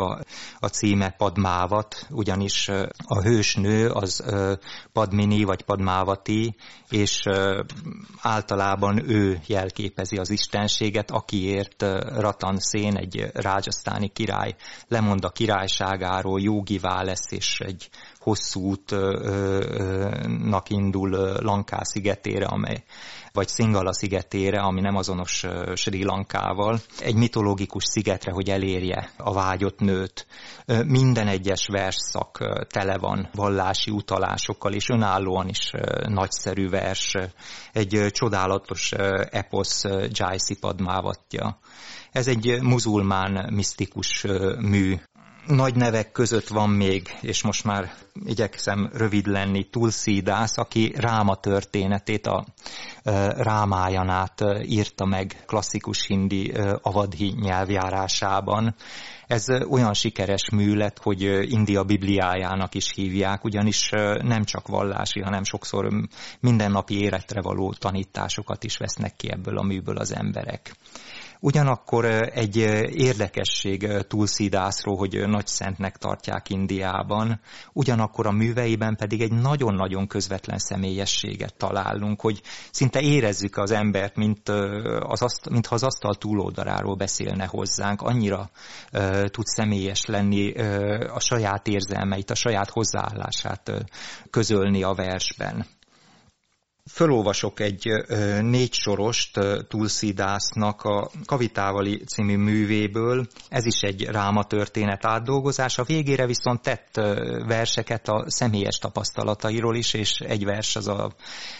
a címe Padmávat, ugyanis a hősnő az Padmini vagy Padmávati, és általában ő jelképezi az istenséget, akiért Ratan Szén, egy rádzsasztáni király, lemond a királyságáról, jógivá lesz, és egy hosszú útnak indul Lanka szigetére, vagy Szingala szigetére, ami nem azonos Sri Lankával, egy mitológikus szigetre, hogy elérje a vágyott nőt. Minden egyes versszak tele van vallási utalásokkal, és önállóan is nagyszerű vers, egy csodálatos eposz Jayasi Padmávatja. Ez egy muzulmán misztikus mű. Nagy nevek között van még, és most már igyekszem rövid lenni, Tulszídász, aki Ráma történetét, a Rámájanát írta meg klasszikus hindi avadhi nyelvjárásában. Ez olyan sikeres mű lett, hogy India Bibliájának is hívják, ugyanis nem csak vallási, hanem sokszor mindennapi életre való tanításokat is vesznek ki ebből a műből az emberek. Ugyanakkor egy érdekesség Tulszídászról, hogy nagy szentnek tartják Indiában, ugyanakkor a műveiben pedig egy nagyon-nagyon közvetlen személyességet találunk, hogy szinte érezzük az embert, mintha az asztal túloldaláról beszélne hozzánk, annyira tud személyes lenni, a saját érzelmeit, a saját hozzáállását közölni a versben. Fölolvasok egy 4 sorost Tulszídásznak a Kavitávali című művéből, ez is egy Ráma történet átdolgozása, végére viszont tett verseket a személyes tapasztalatairól is, és egy vers az a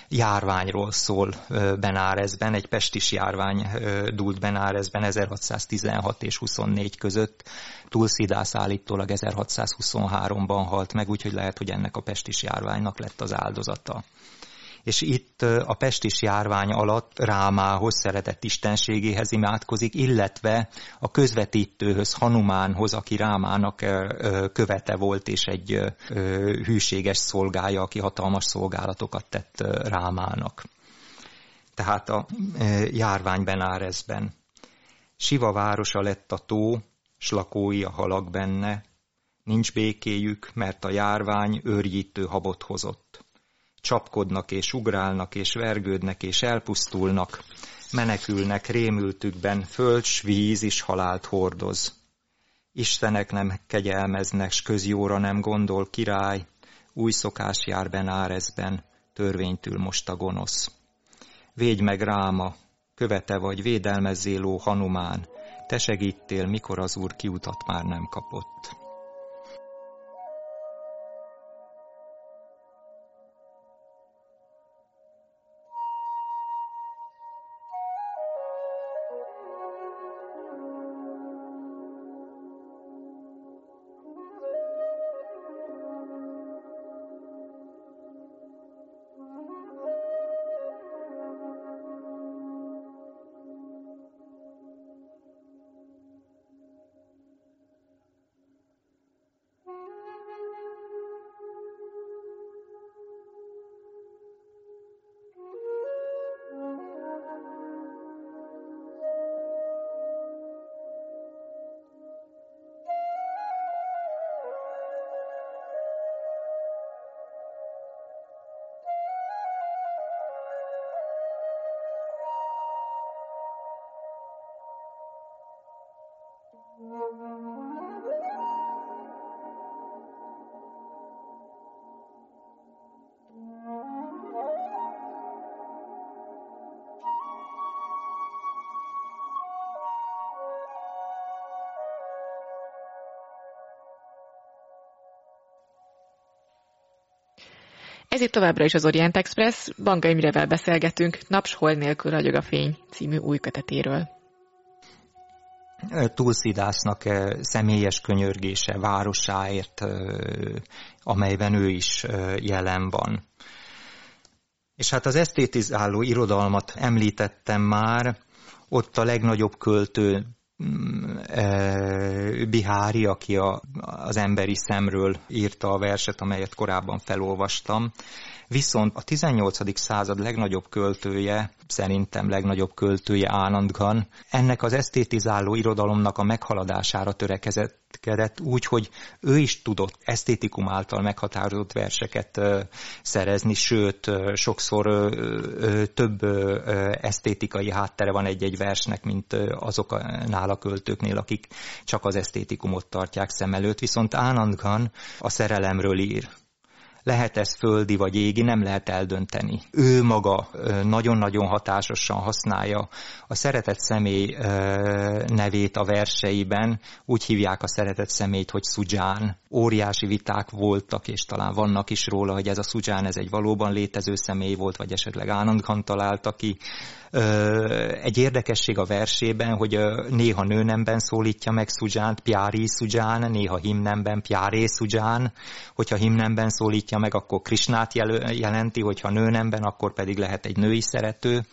járványról szól Benárezben, egy pestis járvány dúlt Benárezben 1616 és 24 között, Tulszídász állítólag 1623-ban halt meg, úgyhogy lehet, hogy ennek a pestis járványnak lett az áldozata. És itt a pestis járvány alatt Rámához, szeretett istenségéhez imádkozik, illetve a közvetítőhöz, Hanumánhoz, aki Rámának követe volt, és egy hűséges szolgája, aki hatalmas szolgálatokat tett Rámának. Tehát a járvány Benárezben. Siva városa lett a tó, s lakói a halak benne. Nincs békéjük, mert a járvány őrjítő habot hozott. Csapkodnak és ugrálnak és vergődnek és elpusztulnak, menekülnek rémültükben, föld, víz is halált hordoz. Istenek nem kegyelmeznek, s közjóra nem gondol király, új szokás jár Benárezben, törvénytül most a gonosz. Védj meg Ráma, követe vagy, védelmezzél ó Hanumán, te segítél, mikor az úr kiutat már nem kapott. Ez itt továbbra is az Orient Expressz, Bangha Imrevel beszélgetünk Naps hol nélkül ragyog a fény című új kötetéről. Tulszídásznak személyes könyörgése városáért, amelyben ő is jelen van. És hát az esztétizáló irodalmat említettem már, ott a legnagyobb költő Bihári, aki az emberi szemről írta a verset, amelyet korábban felolvastam. Viszont a 18. század legnagyobb költője, szerintem legnagyobb költője Ánand Gan, ennek az esztétizáló irodalomnak a meghaladására törekedett úgy, hogy ő is tudott esztétikum által meghatározott verseket szerezni, sőt, sokszor több esztétikai háttere van egy-egy versnek, mint azoknál a költőknél, akik csak az esztétikumot tartják szem előtt. Viszont Ánand Gan a szerelemről ír. Lehet ez földi vagy égi, nem lehet eldönteni. Ő maga nagyon-nagyon hatásosan használja a szeretett személy nevét a verseiben. Úgy hívják a szeretett személyt, hogy Szudzsán. Óriási viták voltak, és talán vannak is róla, hogy ez a Szudzsán ez egy valóban létező személy volt, vagy esetleg Ánand Gan találta ki. Egy érdekesség a versében, hogy néha nőnemben szólítja meg Szudzsánt, Pjári Szudzsán, néha himnemben, Pjári Szudzsán. Hogyha himnemben szólítja meg, akkor Krishnát jelenti, hogyha nőnemben, akkor pedig lehet egy női szerető.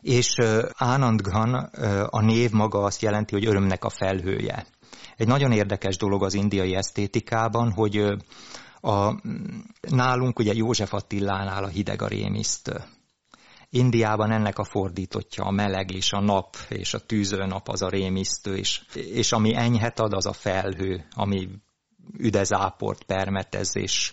És Ánand Gan, a név maga azt jelenti, hogy örömnek a felhője. Egy nagyon érdekes dolog az indiai esztétikában, hogy nálunk ugye József Attilánál a hideg a rémisztő. Indiában ennek a fordítottja, a meleg és a nap, és a tűző nap az a rémisztő, és ami enyhet ad, az a felhő, ami üdezáport permetez, és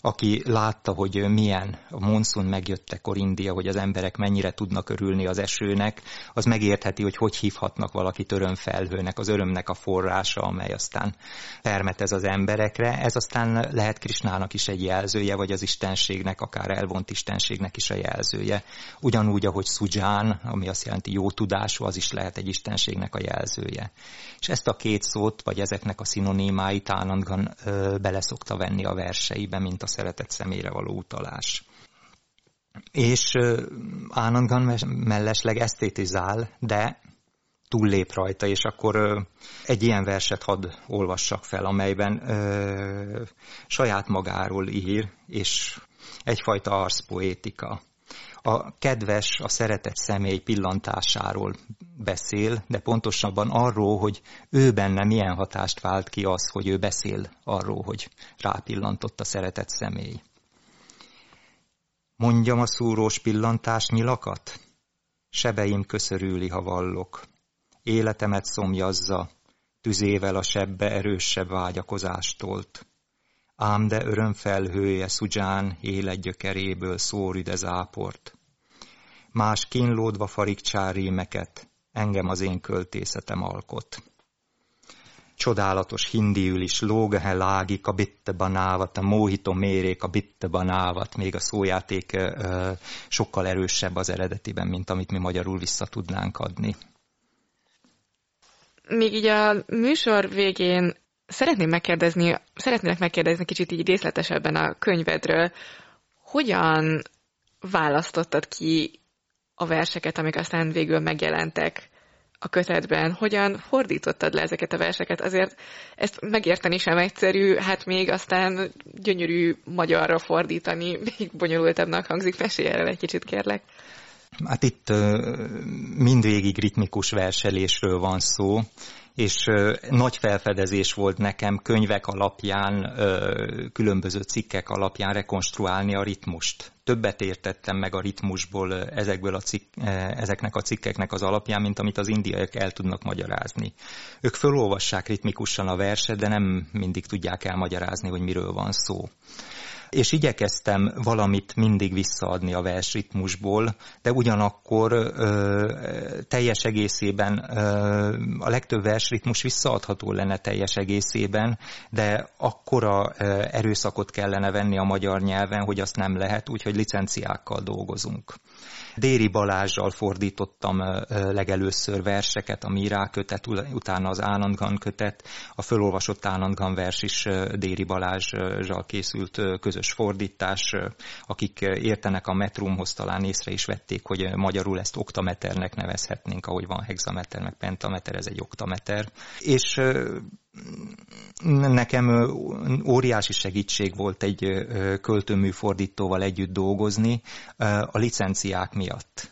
aki látta, hogy milyen a monszun megjöttekor India, hogy az emberek mennyire tudnak örülni az esőnek, az megértheti, hogy hogy hívhatnak valakit örömfelhőnek, az örömnek a forrása, amely aztán permetez az emberekre. Ez aztán lehet Krisnának is egy jelzője, vagy az istenségnek, akár elvont istenségnek is a jelzője. Ugyanúgy, ahogy Szudzsán, ami azt jelenti jó tudású, az is lehet egy istenségnek a jelzője. És ezt a két szót, vagy ezeknek a szinonimáit Ánand Gan bele szokta venni a verseibe, mint a szeretett személyre való utalás. És Ánand Gan mellesleg esztétizál, de túllép rajta, és akkor egy ilyen verset hadd olvassak fel, amelyben saját magáról ír, és egyfajta arszpoétika. A kedves, a szeretett személy pillantásáról beszél, de pontosabban arról, hogy ő benne milyen hatást vált ki az, hogy ő beszél arról, hogy rápillantott a szeretett személy. Mondjam a szúrós pillantás nyilakat? Sebeim köszörüli, ha vallok. Életemet szomjazza, tüzével a sebbe erősebb vágyakozástolt. Ám de örömfelhője Szudzsán életgyökeréből szór üdezáport. Más kínlódva farigcsál rímeket, engem az én költészetem alkot. Csodálatos hindiül is lógehe lágik a bitte banávat, a móhító mérék a bitte banávat, még a szójáték sokkal erősebb az eredetiben, mint amit mi magyarul vissza tudnánk adni. Még így a műsor végén szeretnék megkérdezni kicsit így részletesebben a könyvedről, hogyan választottad ki a verseket, amik aztán végül megjelentek a kötetben? Hogyan fordítottad le ezeket a verseket? Azért ezt megérteni sem egyszerű, hát még aztán gyönyörű magyarra fordítani, még bonyolultabbnak hangzik. Mesélj erről egy kicsit, kérlek. Hát itt mindvégig ritmikus verselésről van szó, és nagy felfedezés volt nekem könyvek alapján, különböző cikkek alapján rekonstruálni a ritmust. Többet értettem meg a ritmusból ezeknek a cikkeknek az alapján, mint amit az indiaiak el tudnak magyarázni. Ők felolvassák ritmikusan a verset, de nem mindig tudják elmagyarázni, hogy miről van szó. És igyekeztem valamit mindig visszaadni a versritmusból, de ugyanakkor teljes egészében, a legtöbb versritmus visszaadható lenne teljes egészében, de akkora erőszakot kellene venni a magyar nyelven, hogy azt nem lehet, úgyhogy licenciákkal dolgozunk. Déri Balázsral fordítottam legelőször verseket, a Mirá kötet, utána az Ánand Gan kötet, a fölolvasott Ánand Gan vers is Déri Balázsral készült közös fordítás, akik értenek a metrumhoz, talán észre is vették, hogy magyarul ezt oktameternek nevezhetnénk, ahogy van hexameter, meg pentameter, ez egy oktameter. És nekem óriási segítség volt egy költőműfordítóval együtt dolgozni a licenciák miatt.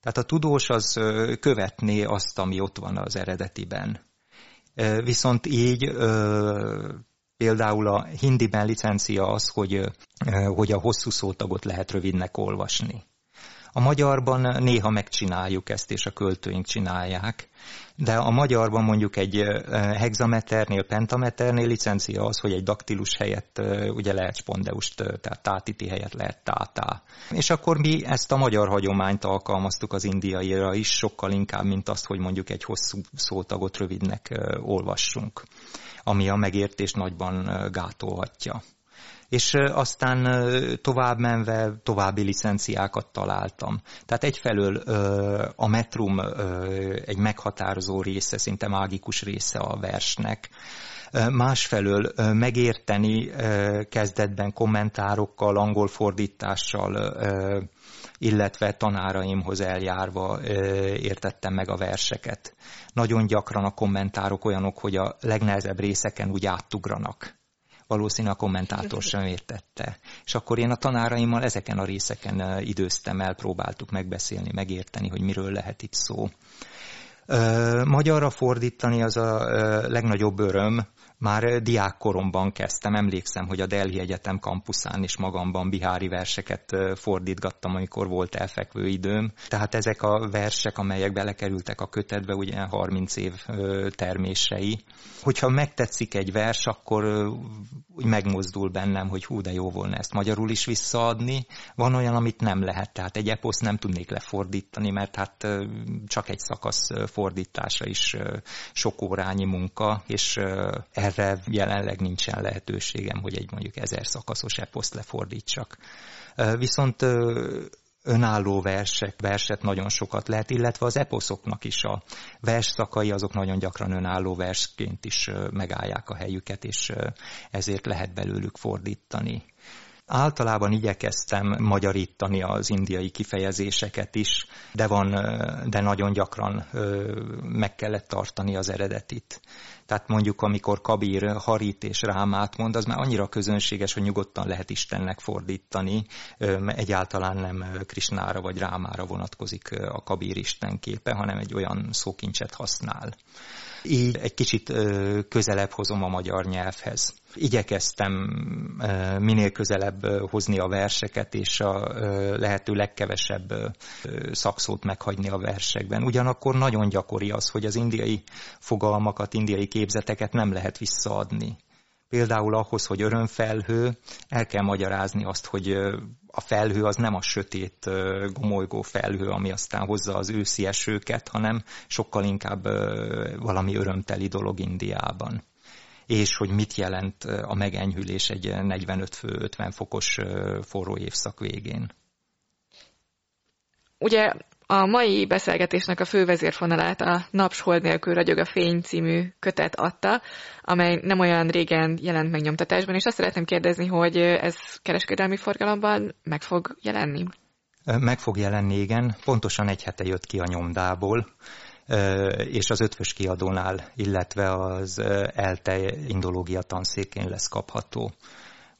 Tehát a tudós az követné azt, ami ott van az eredetiben. Viszont így Például a hindiben licencia az, hogy a hosszú szótagot lehet rövidnek olvasni. A magyarban néha megcsináljuk ezt, és a költőink csinálják, de a magyarban mondjuk egy hexameternél, pentameternél licencia az, hogy egy daktilus helyett ugye lehet spondeust, tehát tátiti helyett lehet tátá. És akkor mi ezt a magyar hagyományt alkalmaztuk az indiaira is, sokkal inkább, mint azt, hogy mondjuk egy hosszú szótagot rövidnek olvassunk, ami a megértést nagyban gátolhatja. És aztán tovább menve további licenciákat találtam. Tehát egyfelől a metrum egy meghatározó része, szinte mágikus része a versnek. Másfelől megérteni kezdetben kommentárokkal, angol fordítással, illetve tanáraimhoz eljárva értettem meg a verseket. Nagyon gyakran a kommentárok olyanok, hogy a legnehezebb részeken úgy átugranak. Valószínűleg a kommentátor sem értette. És akkor én a tanáraimmal ezeken a részeken időztem el, próbáltuk megbeszélni, megérteni, hogy miről lehet itt szó. Magyarra fordítani az a legnagyobb öröm. Már diákkoromban kezdtem, emlékszem, hogy a Delhi Egyetem kampuszán is magamban bihári verseket fordítgattam, amikor volt elfekvő időm. Tehát ezek a versek, amelyek belekerültek a kötetbe, ugye 30 év termései. Hogyha megtetszik egy vers, akkor úgy megmozdul bennem, hogy hú, de jó volna ezt magyarul is visszaadni. Van olyan, amit nem lehet, tehát egy eposzt nem tudnék lefordítani, mert hát csak egy szakasz fordítása is sok órányi munka, és erre jelenleg nincsen lehetőségem, hogy egy mondjuk 1000 szakaszos eposzt lefordítsak. Viszont önálló verset nagyon sokat lehet, illetve az eposzoknak is a versszakai, azok nagyon gyakran önálló versként is megállják a helyüket, és ezért lehet belőlük fordítani. Általában igyekeztem magyarítani az indiai kifejezéseket is, de nagyon gyakran meg kellett tartani az eredetit. Tehát mondjuk, amikor Kabír Harit és Rámát mond, az már annyira közönséges, hogy nyugodtan lehet Istennek fordítani. Egyáltalán nem Krisnára vagy Rámára vonatkozik a Kabír Isten képe, hanem egy olyan szókincset használ. Így egy kicsit közelebb hozom a magyar nyelvhez. Igyekeztem minél közelebb hozni a verseket, és a lehető legkevesebb szakszót meghagyni a versekben. Ugyanakkor nagyon gyakori az, hogy az indiai fogalmakat, indiai képzeteket nem lehet visszaadni. Például ahhoz, hogy örömfelhő, el kell magyarázni azt, hogy a felhő az nem a sötét, gomolygó felhő, ami aztán hozza az őszi esőket, hanem sokkal inkább valami örömteli dolog Indiában. És hogy mit jelent a megenyhülés egy 45-50 fokos forró évszak végén. Ugye a mai beszélgetésnek a fővezérfonalát a Napshold nélkül ragyog a fény című kötet adta, amely nem olyan régen jelent meg nyomtatásban, és azt szeretném kérdezni, hogy ez kereskedelmi forgalomban meg fog jelenni? Meg fog jelenni, igen. Pontosan egy hete jött ki a nyomdából, és az Eötvös Kiadónál, illetve az ELTE Indológia tanszékén lesz kapható.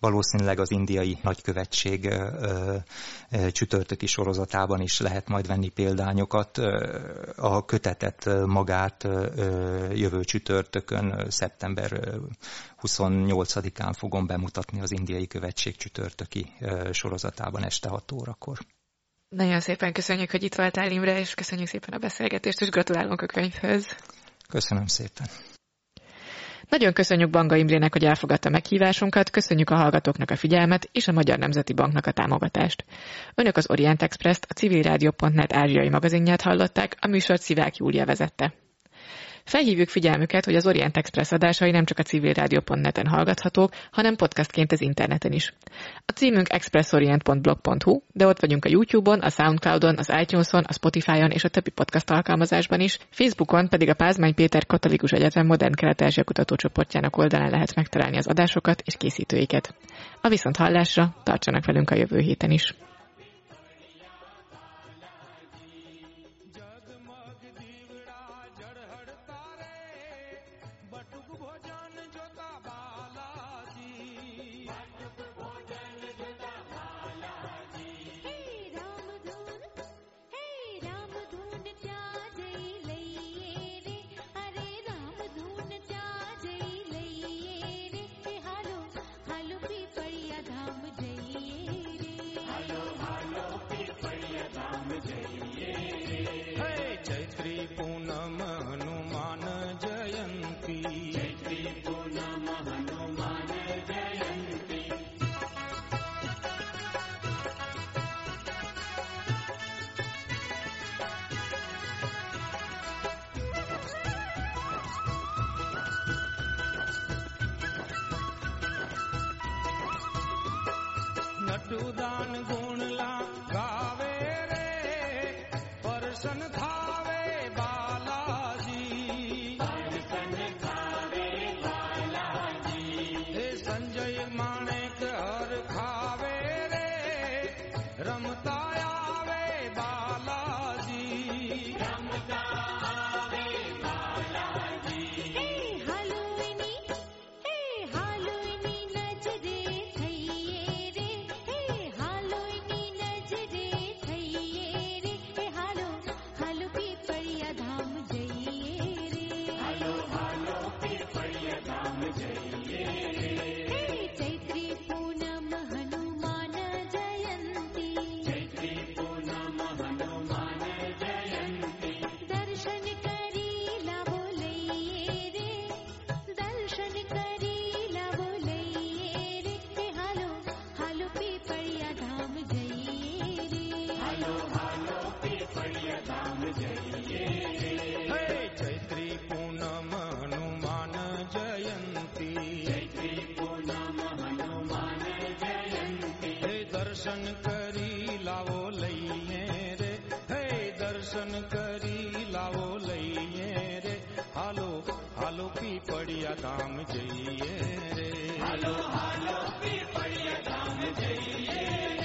Valószínűleg az indiai nagykövetség csütörtöki sorozatában is lehet majd venni példányokat. A kötetet magát jövő csütörtökön, szeptember 28-án fogom bemutatni az indiai követség csütörtöki sorozatában este 6 órakor. Nagyon szépen köszönjük, hogy itt voltál, Imre, és köszönjük szépen a beszélgetést, és gratulálunk a könyvhöz. Köszönöm szépen. Nagyon köszönjük Bangha Imrének, hogy elfogadta meghívásunkat, köszönjük a hallgatóknak a figyelmet és a Magyar Nemzeti Banknak a támogatást. Önök az Orient Expresst, a civilrádió.net ázsiai magazinját hallották, a műsort Szivák Júlia vezette. Felhívjuk figyelmüket, hogy az Orient Expressz adásai nem csak a civilrádió.net-en hallgathatók, hanem podcastként az interneten is. A címünk expressorient.blog.hu, de ott vagyunk a YouTube-on, a Soundcloudon, az iTunes-on, a Spotify-on és a többi podcast alkalmazásban is, Facebookon pedig a Pázmány Péter Katolikus Egyetem Modern Kelet-Ázsia kutatócsoportjának oldalán lehet megtalálni az adásokat és készítőiket. A viszonthallásra tartsanak velünk a jövő héten is! Halo halo pipaliya dham jaiye.